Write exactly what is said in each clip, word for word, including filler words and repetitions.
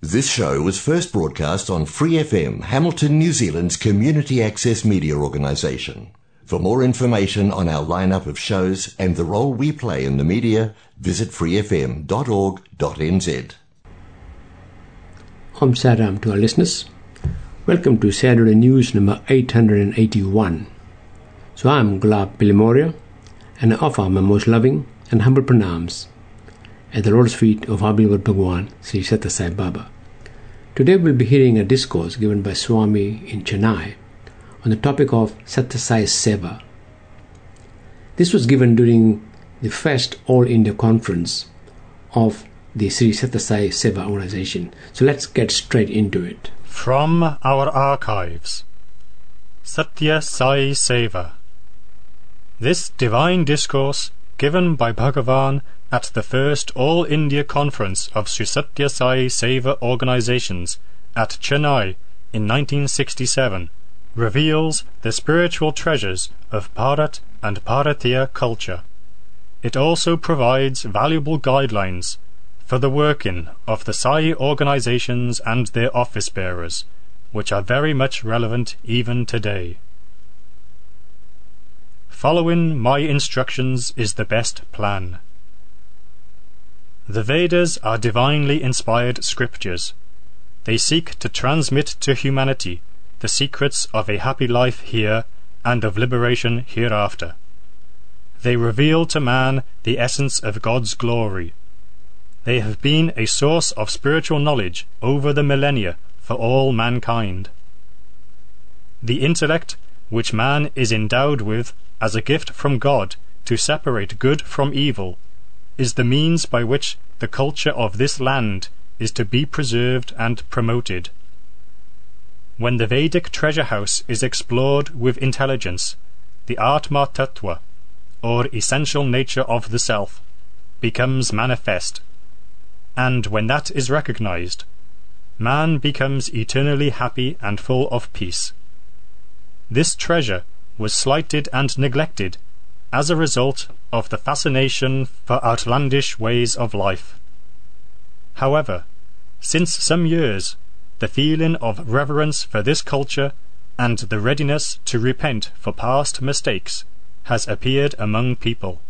This show was first broadcast on Free F M, Hamilton, New Zealand's community access media organisation. For more information on our lineup of shows and the role we play in the media, visit free f m dot org dot n z. Om Saram to our listeners. Welcome to Saturday News number eight hundred eighty-one. So I'm Gulab Pilimoria, and I offer my most loving and humble pranams at the Lotus Feet of Abhinava Bhagawan Sri Sathya Sai Baba. Today we'll be hearing a discourse given by Swami in Chennai on the topic of Satyasai Seva. This was given during the first All India Conference of the Sri Sathya Sai Seva organization. So let's get straight into it. From our archives, Satyasai Seva. This divine discourse given by Bhagavan at the first All India Conference of Sri Sathya Sai Seva organizations at Chennai in nineteen sixty-seven reveals the spiritual treasures of Parat and Bharatiya culture. It also provides valuable guidelines for the working of the Sai organizations and their office bearers, which are very much relevant even today. Following my instructions is the best plan. The Vedas are divinely inspired scriptures. They seek to transmit to humanity the secrets of a happy life here and of liberation hereafter. They reveal to man the essence of God's glory. They have been a source of spiritual knowledge over the millennia for all mankind. The intellect, which man is endowed with as a gift from God to separate good from evil, is the means by which the culture of this land is to be preserved and promoted. When the Vedic treasure house is explored with intelligence, the Atma Tattva, or essential nature of the self, becomes manifest. And when that is recognized, man becomes eternally happy and full of peace. This treasure was slighted and neglected as a result of the fascination for outlandish ways of life. However, since some years, the feeling of reverence for this culture and the readiness to repent for past mistakes has appeared among people.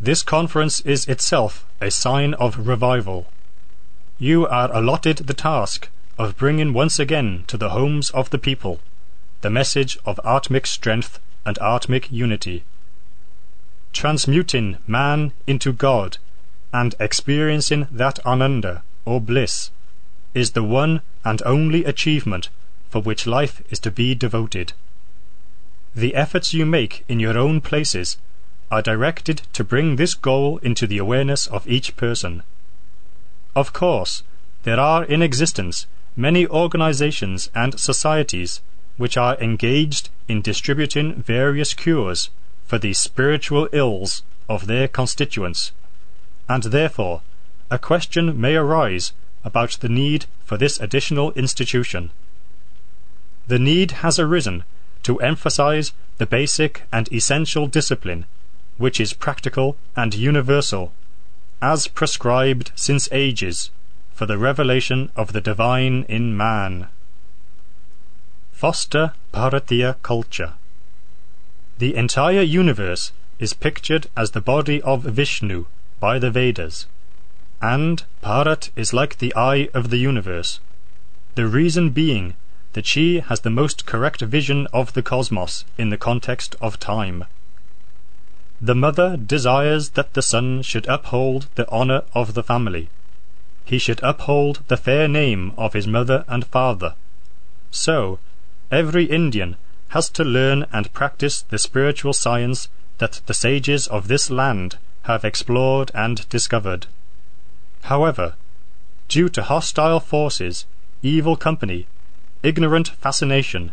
This conference is itself a sign of revival. You are allotted the task of bringing once again to the homes of the people the message of Atmic strength and Atmic unity, transmuting man into God and experiencing that Ananda or bliss is the one and only achievement for which life is to be devoted. The efforts you make in your own places are directed to bring this goal into the awareness of each person. Of course, there are in existence many organizations and societies which are engaged in distributing various cures for the spiritual ills of their constituents, and therefore a question may arise about the need for this additional institution. The need has arisen to emphasize the basic and essential discipline which is practical and universal, as prescribed since ages, for the revelation of the divine in man. Foster Bharatiya culture. The entire universe is pictured as the body of Vishnu by the Vedas, and Bharat is like the eye of the universe, the reason being that she has the most correct vision of the cosmos in the context of time. The mother desires that the son should uphold the honour of the family. He should uphold the fair name of his mother and father. So, every Indian has to learn and practice the spiritual science that the sages of this land have explored and discovered. However, due to hostile forces, evil company, ignorant fascination,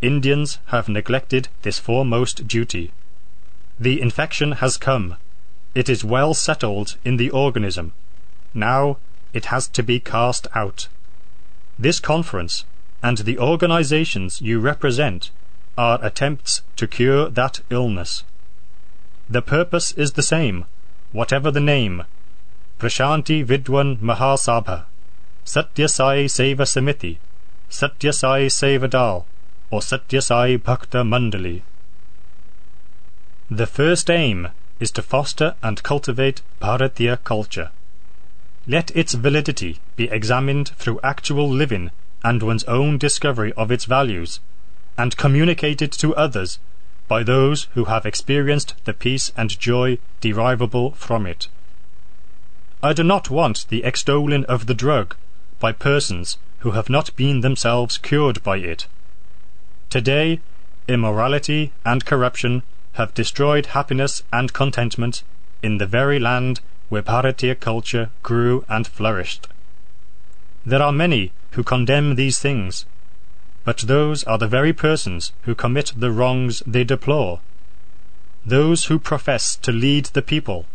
Indians have neglected this foremost duty. The infection has come. It is well settled in the organism. Now it has to be cast out. This conference and the organizations you represent are attempts to cure that illness. The purpose is the same, whatever the name. Prashanti Vidwan Mahasabha, Satyasai Seva Samiti, Satyasai Seva Dal, or Satyasai Bhakta Mandali. The first aim is to foster and cultivate Bharatiya culture. Let its validity be examined through actual living and one's own discovery of its values, and communicated to others by those who have experienced the peace and joy derivable from it. I do not want the extolling of the drug by persons who have not been themselves cured by it. Today, immorality and corruption have destroyed happiness and contentment in the very land where Bharatiya culture grew and flourished. There are many who condemn these things, but those are the very persons who commit the wrongs they deplore. Those who profess to lead the people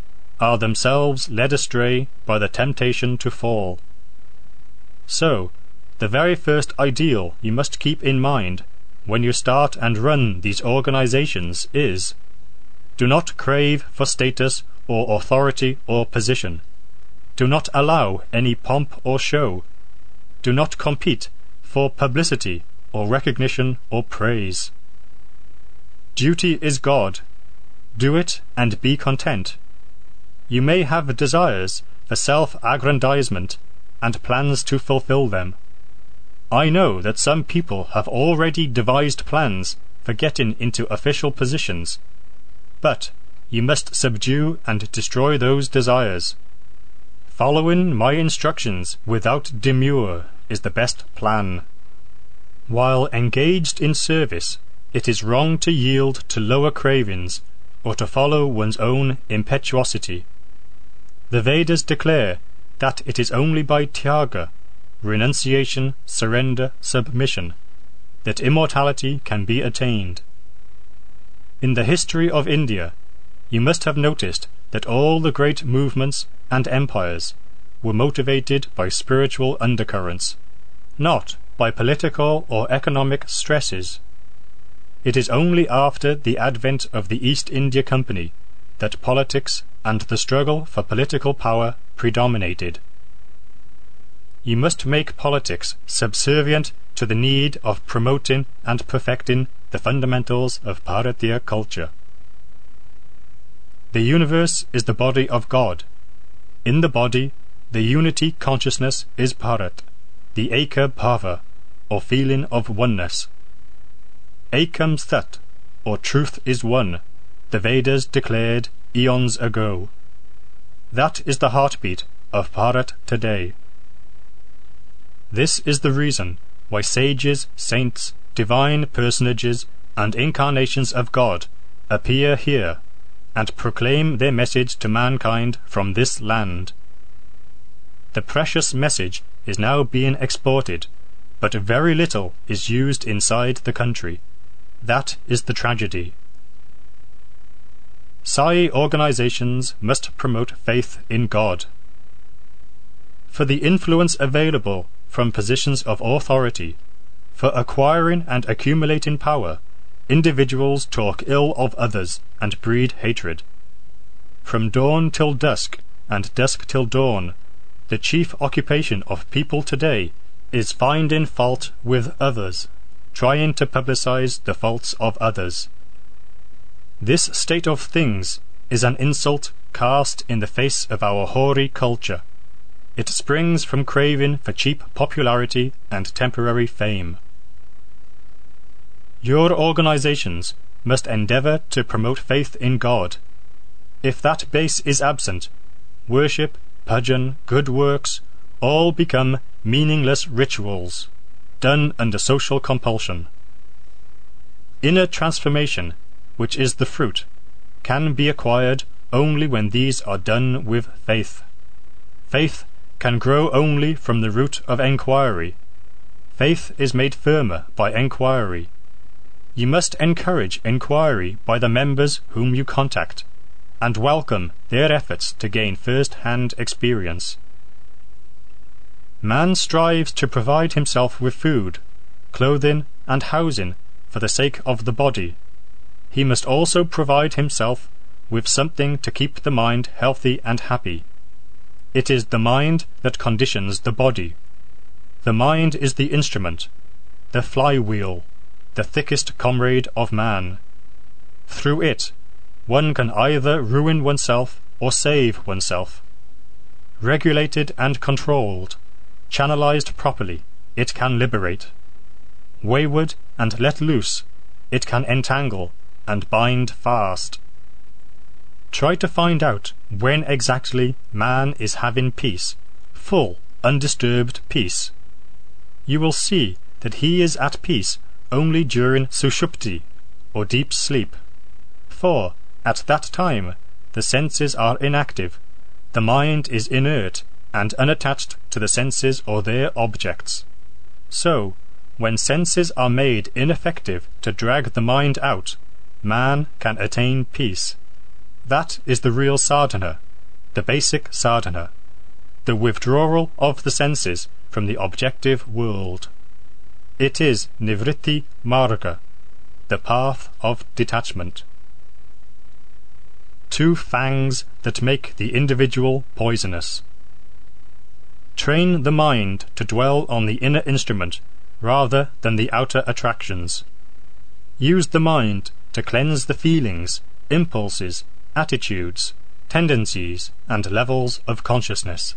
are themselves led astray by the temptation to fall. So, the very first ideal you must keep in mind when you start and run these organizations is, do not crave for status or authority or position. Do not allow any pomp or show. Do not compete for publicity or recognition or praise. Duty is God. Do it and be content. You may have desires for self-aggrandizement and plans to fulfill them. I know that some people have already devised plans for getting into official positions, but you must subdue and destroy those desires. Following my instructions without demur is the best plan. While engaged in service, it is wrong to yield to lower cravings or to follow one's own impetuosity. The Vedas declare that it is only by tyaga, renunciation, surrender, submission, that immortality can be attained. In the history of India, you must have noticed that all the great movements and empires were motivated by spiritual undercurrents, not by political or economic stresses. It is only after the advent of the East India Company that politics and the struggle for political power predominated. You must make politics subservient to the need of promoting and perfecting the fundamentals of Bharatiya culture. The universe is the body of God. In the body, the unity consciousness is Parat, the Ekabhava, or feeling of oneness. Ekam Sat, or truth is one, the Vedas declared eons ago. That is the heartbeat of Bharat today. This is the reason why sages, saints, divine personages, and incarnations of God appear here and proclaim their message to mankind from this land. The precious message is now being exported, but very little is used inside the country. That is the tragedy. Sai organizations must promote faith in God. For the influence available from positions of authority, for acquiring and accumulating power, individuals talk ill of others and breed hatred. From dawn till dusk and dusk till dawn, the chief occupation of people today is finding fault with others, trying to publicize the faults of others. This state of things is an insult cast in the face of our hoary culture. It springs from craving for cheap popularity and temporary fame. Your organizations must endeavor to promote faith in God. If that base is absent, worship, bhajan, good works, all become meaningless rituals, done under social compulsion. Inner transformation, which is the fruit, can be acquired only when these are done with faith. Faith can grow only from the root of enquiry. Faith is made firmer by enquiry. You must encourage enquiry by the members whom you contact, and welcome their efforts to gain first-hand experience. Man strives to provide himself with food, clothing, and housing for the sake of the body. He must also provide himself with something to keep the mind healthy and happy. It is the mind that conditions the body, The mind is the instrument, the flywheel, the thickest comrade of man. Through it, one can either ruin oneself or save oneself. Regulated and controlled, channelized properly, it can liberate. Wayward and let loose, it can entangle and bind fast. Try to find out when exactly man is having peace, full, undisturbed peace. You will see that he is at peace only during sushupti, or deep sleep. For, at that time, the senses are inactive, the mind is inert and unattached to the senses or their objects. So, when senses are made ineffective to drag the mind out, man can attain peace. That is the real sadhana, the basic sadhana, the withdrawal of the senses from the objective world. It is nivritti marga, the path of detachment. Two fangs that make the individual poisonous. Train the mind to dwell on the inner instrument rather than the outer attractions. Use the mind to cleanse the feelings, impulses, attitudes, tendencies, and levels of consciousness.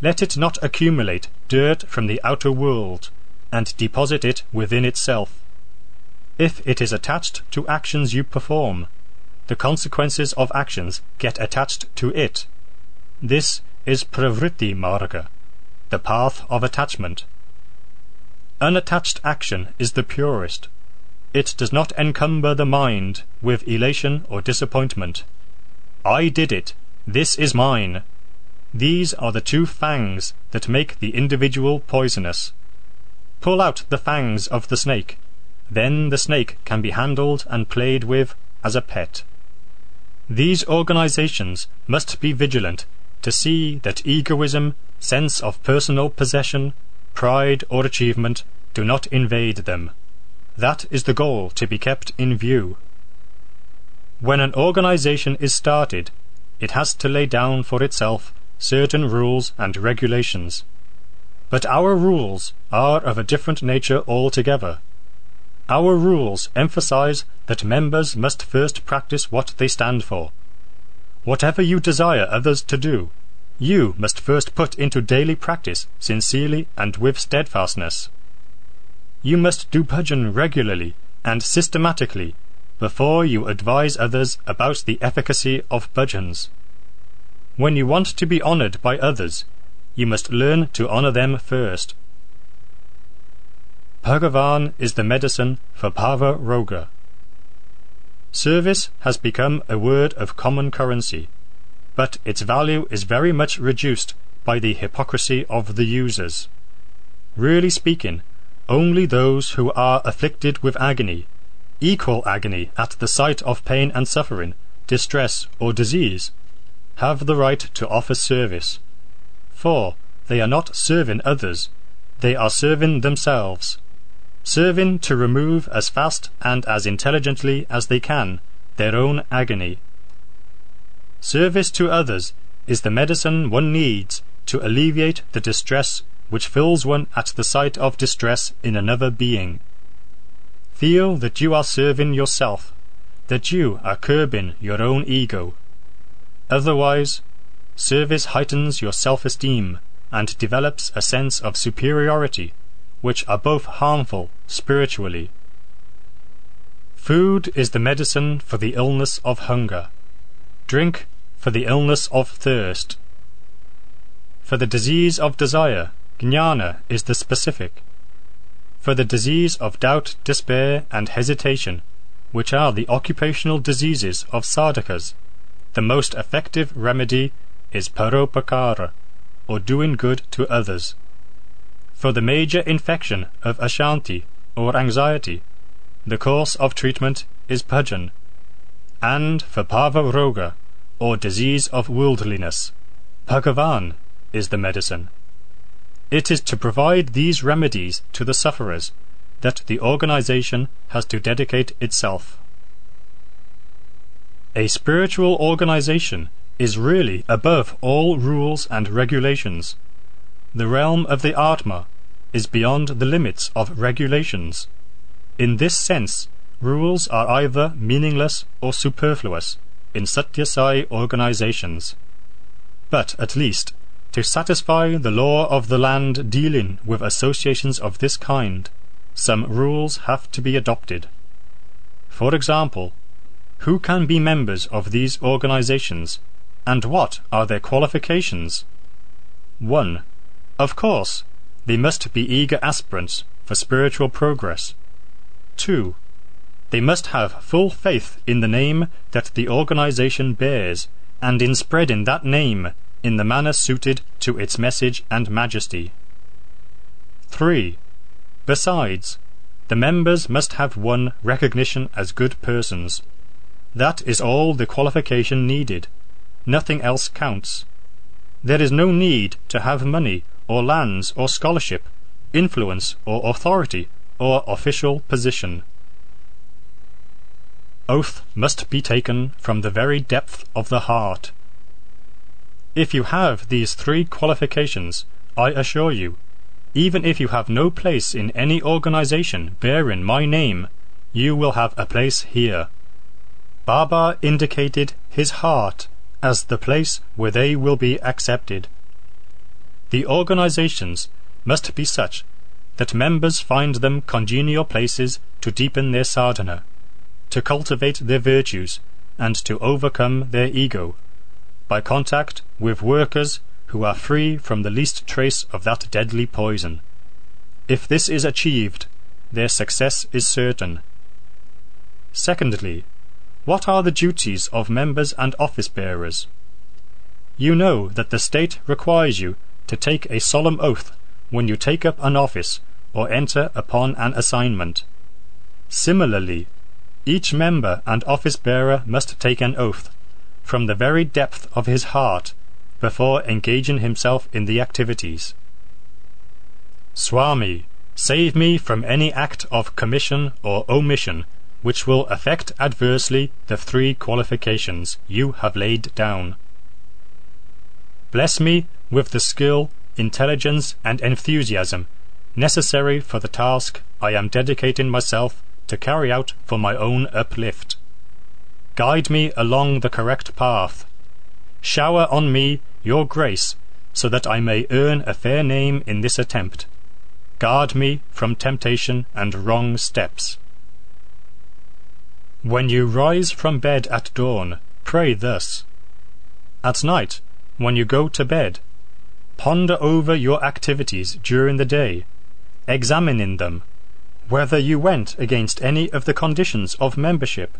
Let it not accumulate dirt from the outer world and deposit it within itself. If it is attached to actions you perform, the consequences of actions get attached to it. This is pravritti marga, the path of attachment. Unattached action is the purest. It does not encumber the mind with elation or disappointment. I did it. This is mine. These are the two fangs that make the individual poisonous. Pull out the fangs of the snake. Then the snake can be handled and played with as a pet. These organizations must be vigilant to see that egoism, sense of personal possession, pride or achievement do not invade them. That is the goal to be kept in view. When an organization is started, it has to lay down for itself certain rules and regulations. But our rules are of a different nature altogether. Our rules emphasize that members must first practice what they stand for. Whatever you desire others to do, you must first put into daily practice sincerely and with steadfastness. You must do bhajan regularly and systematically before you advise others about the efficacy of bhajans. When you want to be honored by others, you must learn to honor them first. Bhagavan is the medicine for Bhava Roga. Service has become a word of common currency, but its value is very much reduced by the hypocrisy of the users. Really speaking, only those who are afflicted with agony, equal agony at the sight of pain and suffering, distress or disease, have the right to offer service, for they are not serving others, they are serving themselves, serving to remove as fast and as intelligently as they can their own agony. Service to others is the medicine one needs to alleviate the distress which fills one at the sight of distress in another being. Feel that you are serving yourself, that you are curbing your own ego. Otherwise, service heightens your self-esteem and develops a sense of superiority, which are both harmful spiritually. Food is the medicine for the illness of hunger, drink for the illness of thirst. For the disease of desire, gnana is the specific. For the disease of doubt, despair, and hesitation, which are the occupational diseases of sadhakas, the most effective remedy is paropakara, or doing good to others. For the major infection of ashanti, or anxiety, the course of treatment is bhajan. And for bhava roga, or disease of worldliness, Bhagavan is the medicine. It is to provide these remedies to the sufferers that the organization has to dedicate itself. A spiritual organization is really above all rules and regulations. The realm of the Atma is beyond the limits of regulations. In this sense, rules are either meaningless or superfluous in Satyasai organizations. But at least, to satisfy the law of the land dealing with associations of this kind, some rules have to be adopted. For example, who can be members of these organizations, and what are their qualifications? one. Of course, they must be eager aspirants for spiritual progress. two. They must have full faith in the name that the organization bears, and in spreading that name in the manner suited to its message and majesty. three. Besides, the members must have won recognition as good persons. That is all the qualification needed. Nothing else counts. There is no need to have money or lands or scholarship, influence or authority or official position. Oath must be taken from the very depth of the heart. If you have these three qualifications, I assure you, even if you have no place in any organization bearing my name, you will have a place here. Baba indicated his heart as the place where they will be accepted. The organizations must be such that members find them congenial places to deepen their sadhana, to cultivate their virtues, and to overcome their ego, by contact with workers who are free from the least trace of that deadly poison. If this is achieved, their success is certain. Secondly, what are the duties of members and office-bearers? You know that the state requires you to take a solemn oath when you take up an office or enter upon an assignment. Similarly, each member and office-bearer must take an oath, from the very depth of his heart, before engaging himself in the activities. Swami, save me from any act of commission or omission which will affect adversely the three qualifications you have laid down. Bless me with the skill, intelligence, and enthusiasm necessary for the task I am dedicating myself to carry out for my own uplift. Guide me along the correct path. Shower on me your grace so that I may earn a fair name in this attempt. Guard me from temptation and wrong steps. When you rise from bed at dawn, pray thus. At night, when you go to bed, ponder over your activities during the day, examining them, whether you went against any of the conditions of membership,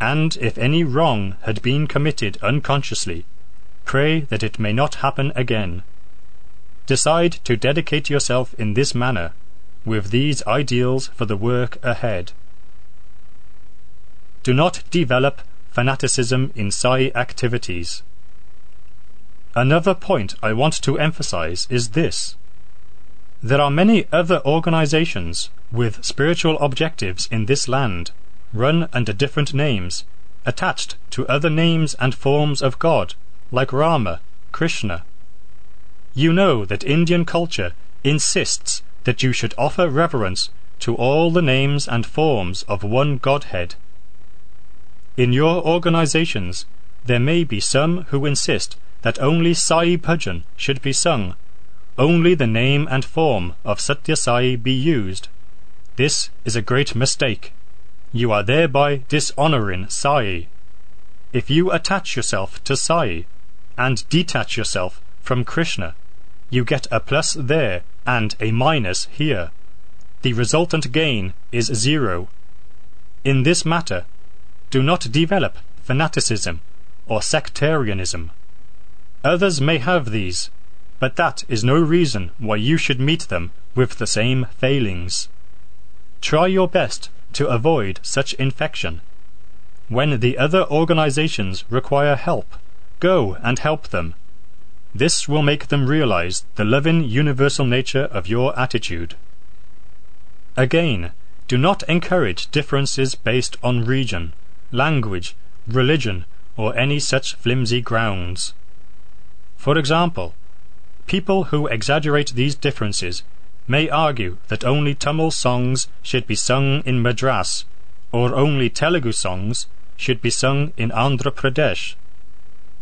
and if any wrong had been committed unconsciously, pray that it may not happen again. Decide to dedicate yourself in this manner, with these ideals for the work ahead. Do not develop fanaticism in Sai activities. Another point I want to emphasize is this. There are many other organizations with spiritual objectives in this land, run under different names, attached to other names and forms of God, like Rama, Krishna. You know that Indian culture insists that you should offer reverence to all the names and forms of one Godhead. In your organizations, there may be some who insist that only Sai Bhajan should be sung, only the name and form of Satya Sai be used. This is a great mistake. You are thereby dishonoring Sai. If you attach yourself to Sai and detach yourself from Krishna, you get a plus there and a minus here. The resultant gain is zero. In this matter, do not develop fanaticism or sectarianism. Others may have these, but that is no reason why you should meet them with the same failings. Try your best to avoid such infection. When the other organizations require help, go and help them. This will make them realize the loving universal nature of your attitude. Again, do not encourage differences based on region, language, religion, or any such flimsy grounds. For example, People who exaggerate these differences may argue that only Tamil songs should be sung in Madras, or only Telugu songs should be sung in Andhra Pradesh.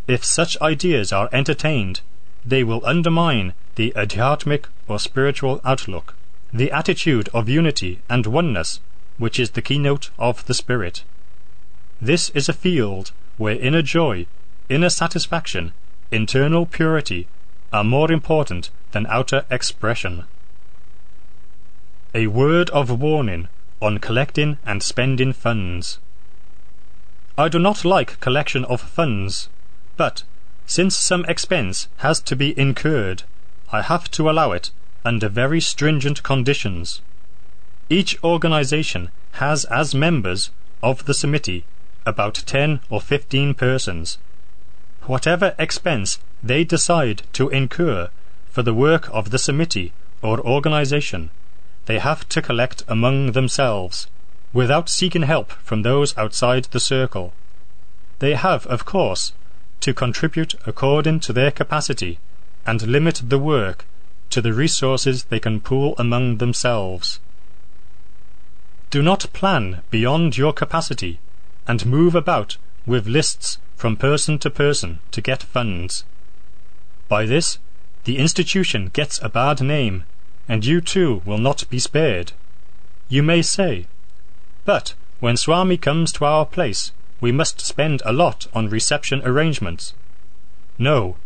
If such ideas are entertained, they will undermine the adhyatmic or spiritual outlook, the attitude of unity and oneness, which is the keynote of the spirit. This is a field where inner joy, inner satisfaction, internal purity are more important than outer expression. A word of warning on collecting and spending funds. I do not like collection of funds, but since some expense has to be incurred, I have to allow it under very stringent conditions. Each organization has as members of the Samiti about ten or fifteen persons. Whatever expense they decide to incur for the work of the Samiti or organization, they have to collect among themselves, without seeking help from those outside the circle. They have, of course, to contribute according to their capacity, and limit the work to the resources they can pool among themselves. Do not plan beyond your capacity, and move about with lists from person to person to get funds. By this, the institution gets a bad name, and you too will not be spared. You may say, "But when Swami comes to our place, we must spend a lot on reception arrangements." No,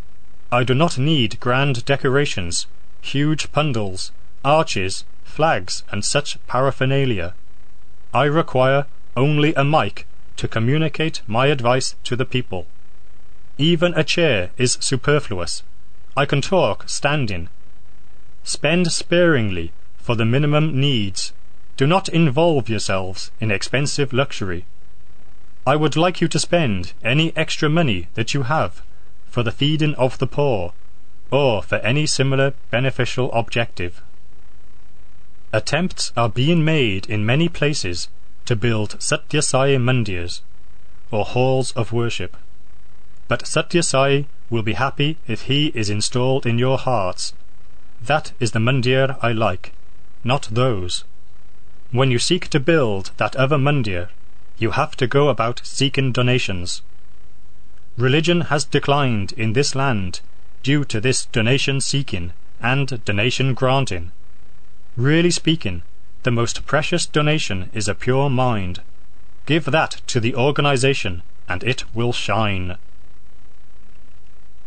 I do not need grand decorations, huge pandals, arches, flags, and such paraphernalia. I require only a mic to communicate my advice to the people. Even a chair is superfluous. I can talk standing. Spend sparingly for the minimum needs. Do not involve yourselves in expensive luxury. I would like you to spend any extra money that you have for the feeding of the poor, or for any similar beneficial objective. Attempts are being made in many places to build Satyasai Mandirs, or halls of worship. But Satyasai will be happy if he is installed in your hearts. That is the Mandir I like, not those. When you seek to build that other Mandir, you have to go about seeking donations. Religion has declined in this land due to this donation seeking and donation granting. Really speaking, the most precious donation is a pure mind. Give that to the organization and it will shine.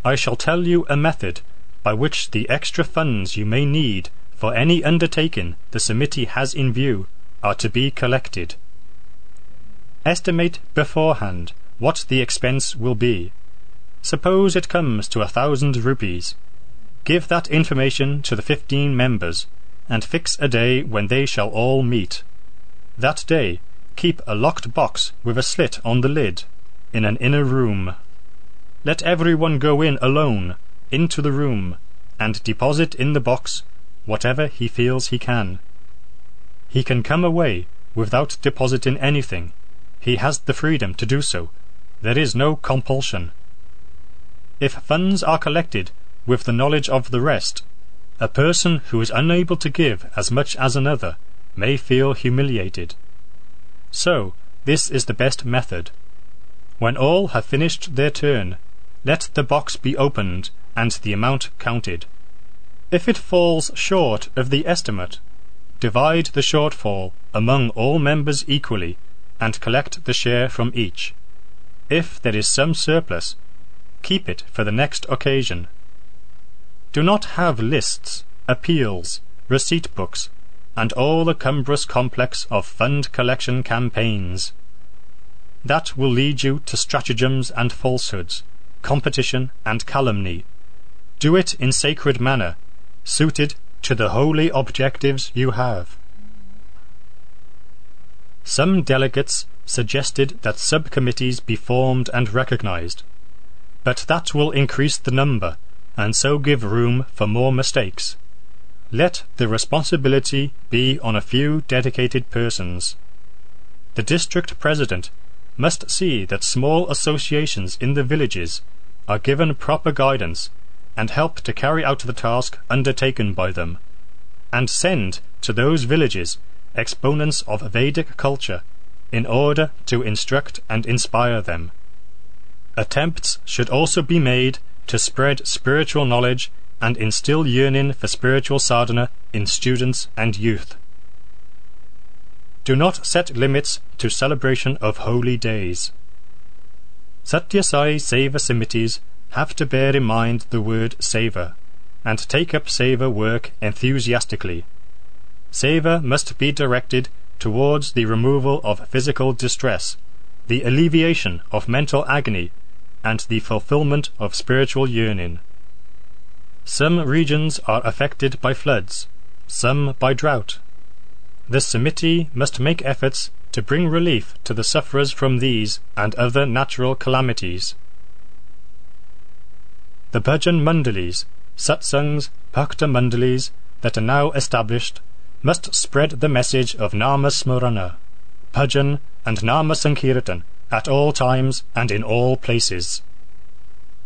I shall tell you a method by which the extra funds you may need for any undertaking the Samiti has in view are to be collected. Estimate beforehand what the expense will be. Suppose it comes to a thousand rupees. Give that information to the fifteen members, and fix a day when they shall all meet. That day, keep a locked box with a slit on the lid, in an inner room. Let everyone go in alone, into the room, and deposit in the box whatever he feels he can. He can come away without depositing anything. He has the freedom to do so. There is no compulsion. If funds are collected with the knowledge of the rest, a person who is unable to give as much as another may feel humiliated. So, this is the best method. When all have finished their turn, let the box be opened and the amount counted. If it falls short of the estimate, divide the shortfall among all members equally, and collect the share from each. If there is some surplus, keep it for the next occasion. Do not have lists, appeals, receipt books, and all the cumbrous complex of fund collection campaigns. That will lead you to stratagems and falsehoods, competition and calumny. Do it in sacred manner, suited to the holy objectives you have. Some delegates suggested that subcommittees be formed and recognized, but that will increase the number and so give room for more mistakes. Let the responsibility be on a few dedicated persons. The district president must see that small associations in the villages are given proper guidance and help to carry out the task undertaken by them, and send to those villages exponents of Vedic culture in order to instruct and inspire them. Attempts should also be made to spread spiritual knowledge and instill yearning for spiritual sadhana in students and youth. Do not set limits to celebration of holy days. Satyasai Seva Samitis have to bear in mind the word Seva, and take up Seva work enthusiastically. Seva must be directed towards the removal of physical distress, the alleviation of mental agony, and the fulfillment of spiritual yearning. Some regions are affected by floods, some by drought. The Samiti must make efforts to bring relief to the sufferers from these and other natural calamities. The Bhajan Mandalis, Satsangs, Bhakta Mandalis that are now established must spread the message of Nama Smarana, Bhajan and Nama Sankirtan at all times and in all places.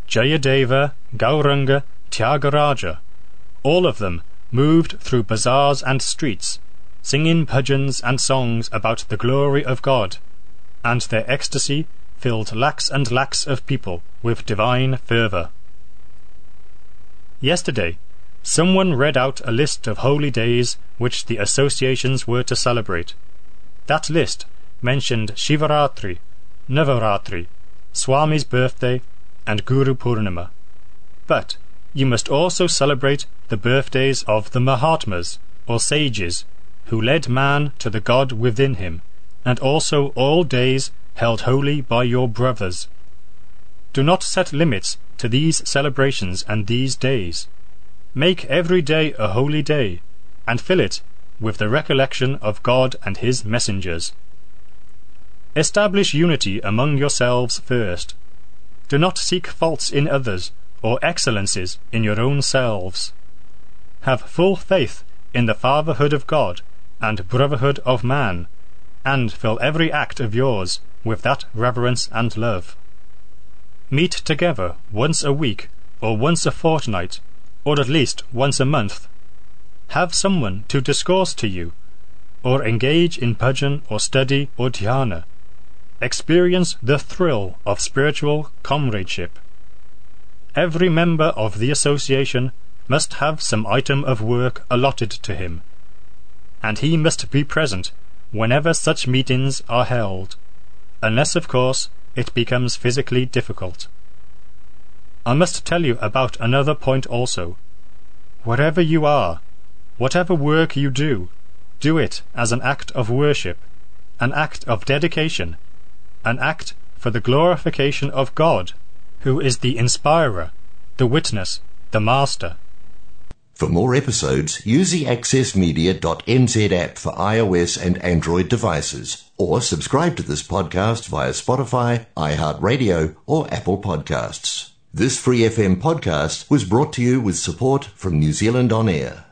Jayadeva, Gauranga, Tyagaraja, all of them moved through bazaars and streets, singing bhajans and songs about the glory of God, and their ecstasy filled lakhs and lakhs of people with divine fervour. Yesterday, someone read out a list of holy days which the associations were to celebrate. That list mentioned Shivaratri, Navaratri, Swami's birthday, and Guru Purnima. But you must also celebrate the birthdays of the Mahatmas, or sages, who led man to the God within him, and also all days held holy by your brothers. Do not set limits to these celebrations and these days. Make every day a holy day, and fill it with the recollection of God and His messengers. Establish unity among yourselves first. Do not seek faults in others, or excellences in your own selves. Have full faith in the fatherhood of God and brotherhood of man, and fill every act of yours with that reverence and love. Meet together once a week, or once a fortnight, or at least once a month. Have someone to discourse to you, or engage in bhajan or study or dhyana. Experience the thrill of spiritual comradeship. Every member of the association must have some item of work allotted to him, and he must be present whenever such meetings are held, unless, of course, it becomes physically difficult. I must tell you about another point also. Wherever you are, whatever work you do, do it as an act of worship, an act of dedication, an act for the glorification of God, who is the inspirer, the witness, the master. For more episodes, use the access media dot n z app for iOS and Android devices, or subscribe to this podcast via Spotify, iHeartRadio, or Apple Podcasts. This Free F M podcast was brought to you with support from New Zealand On Air.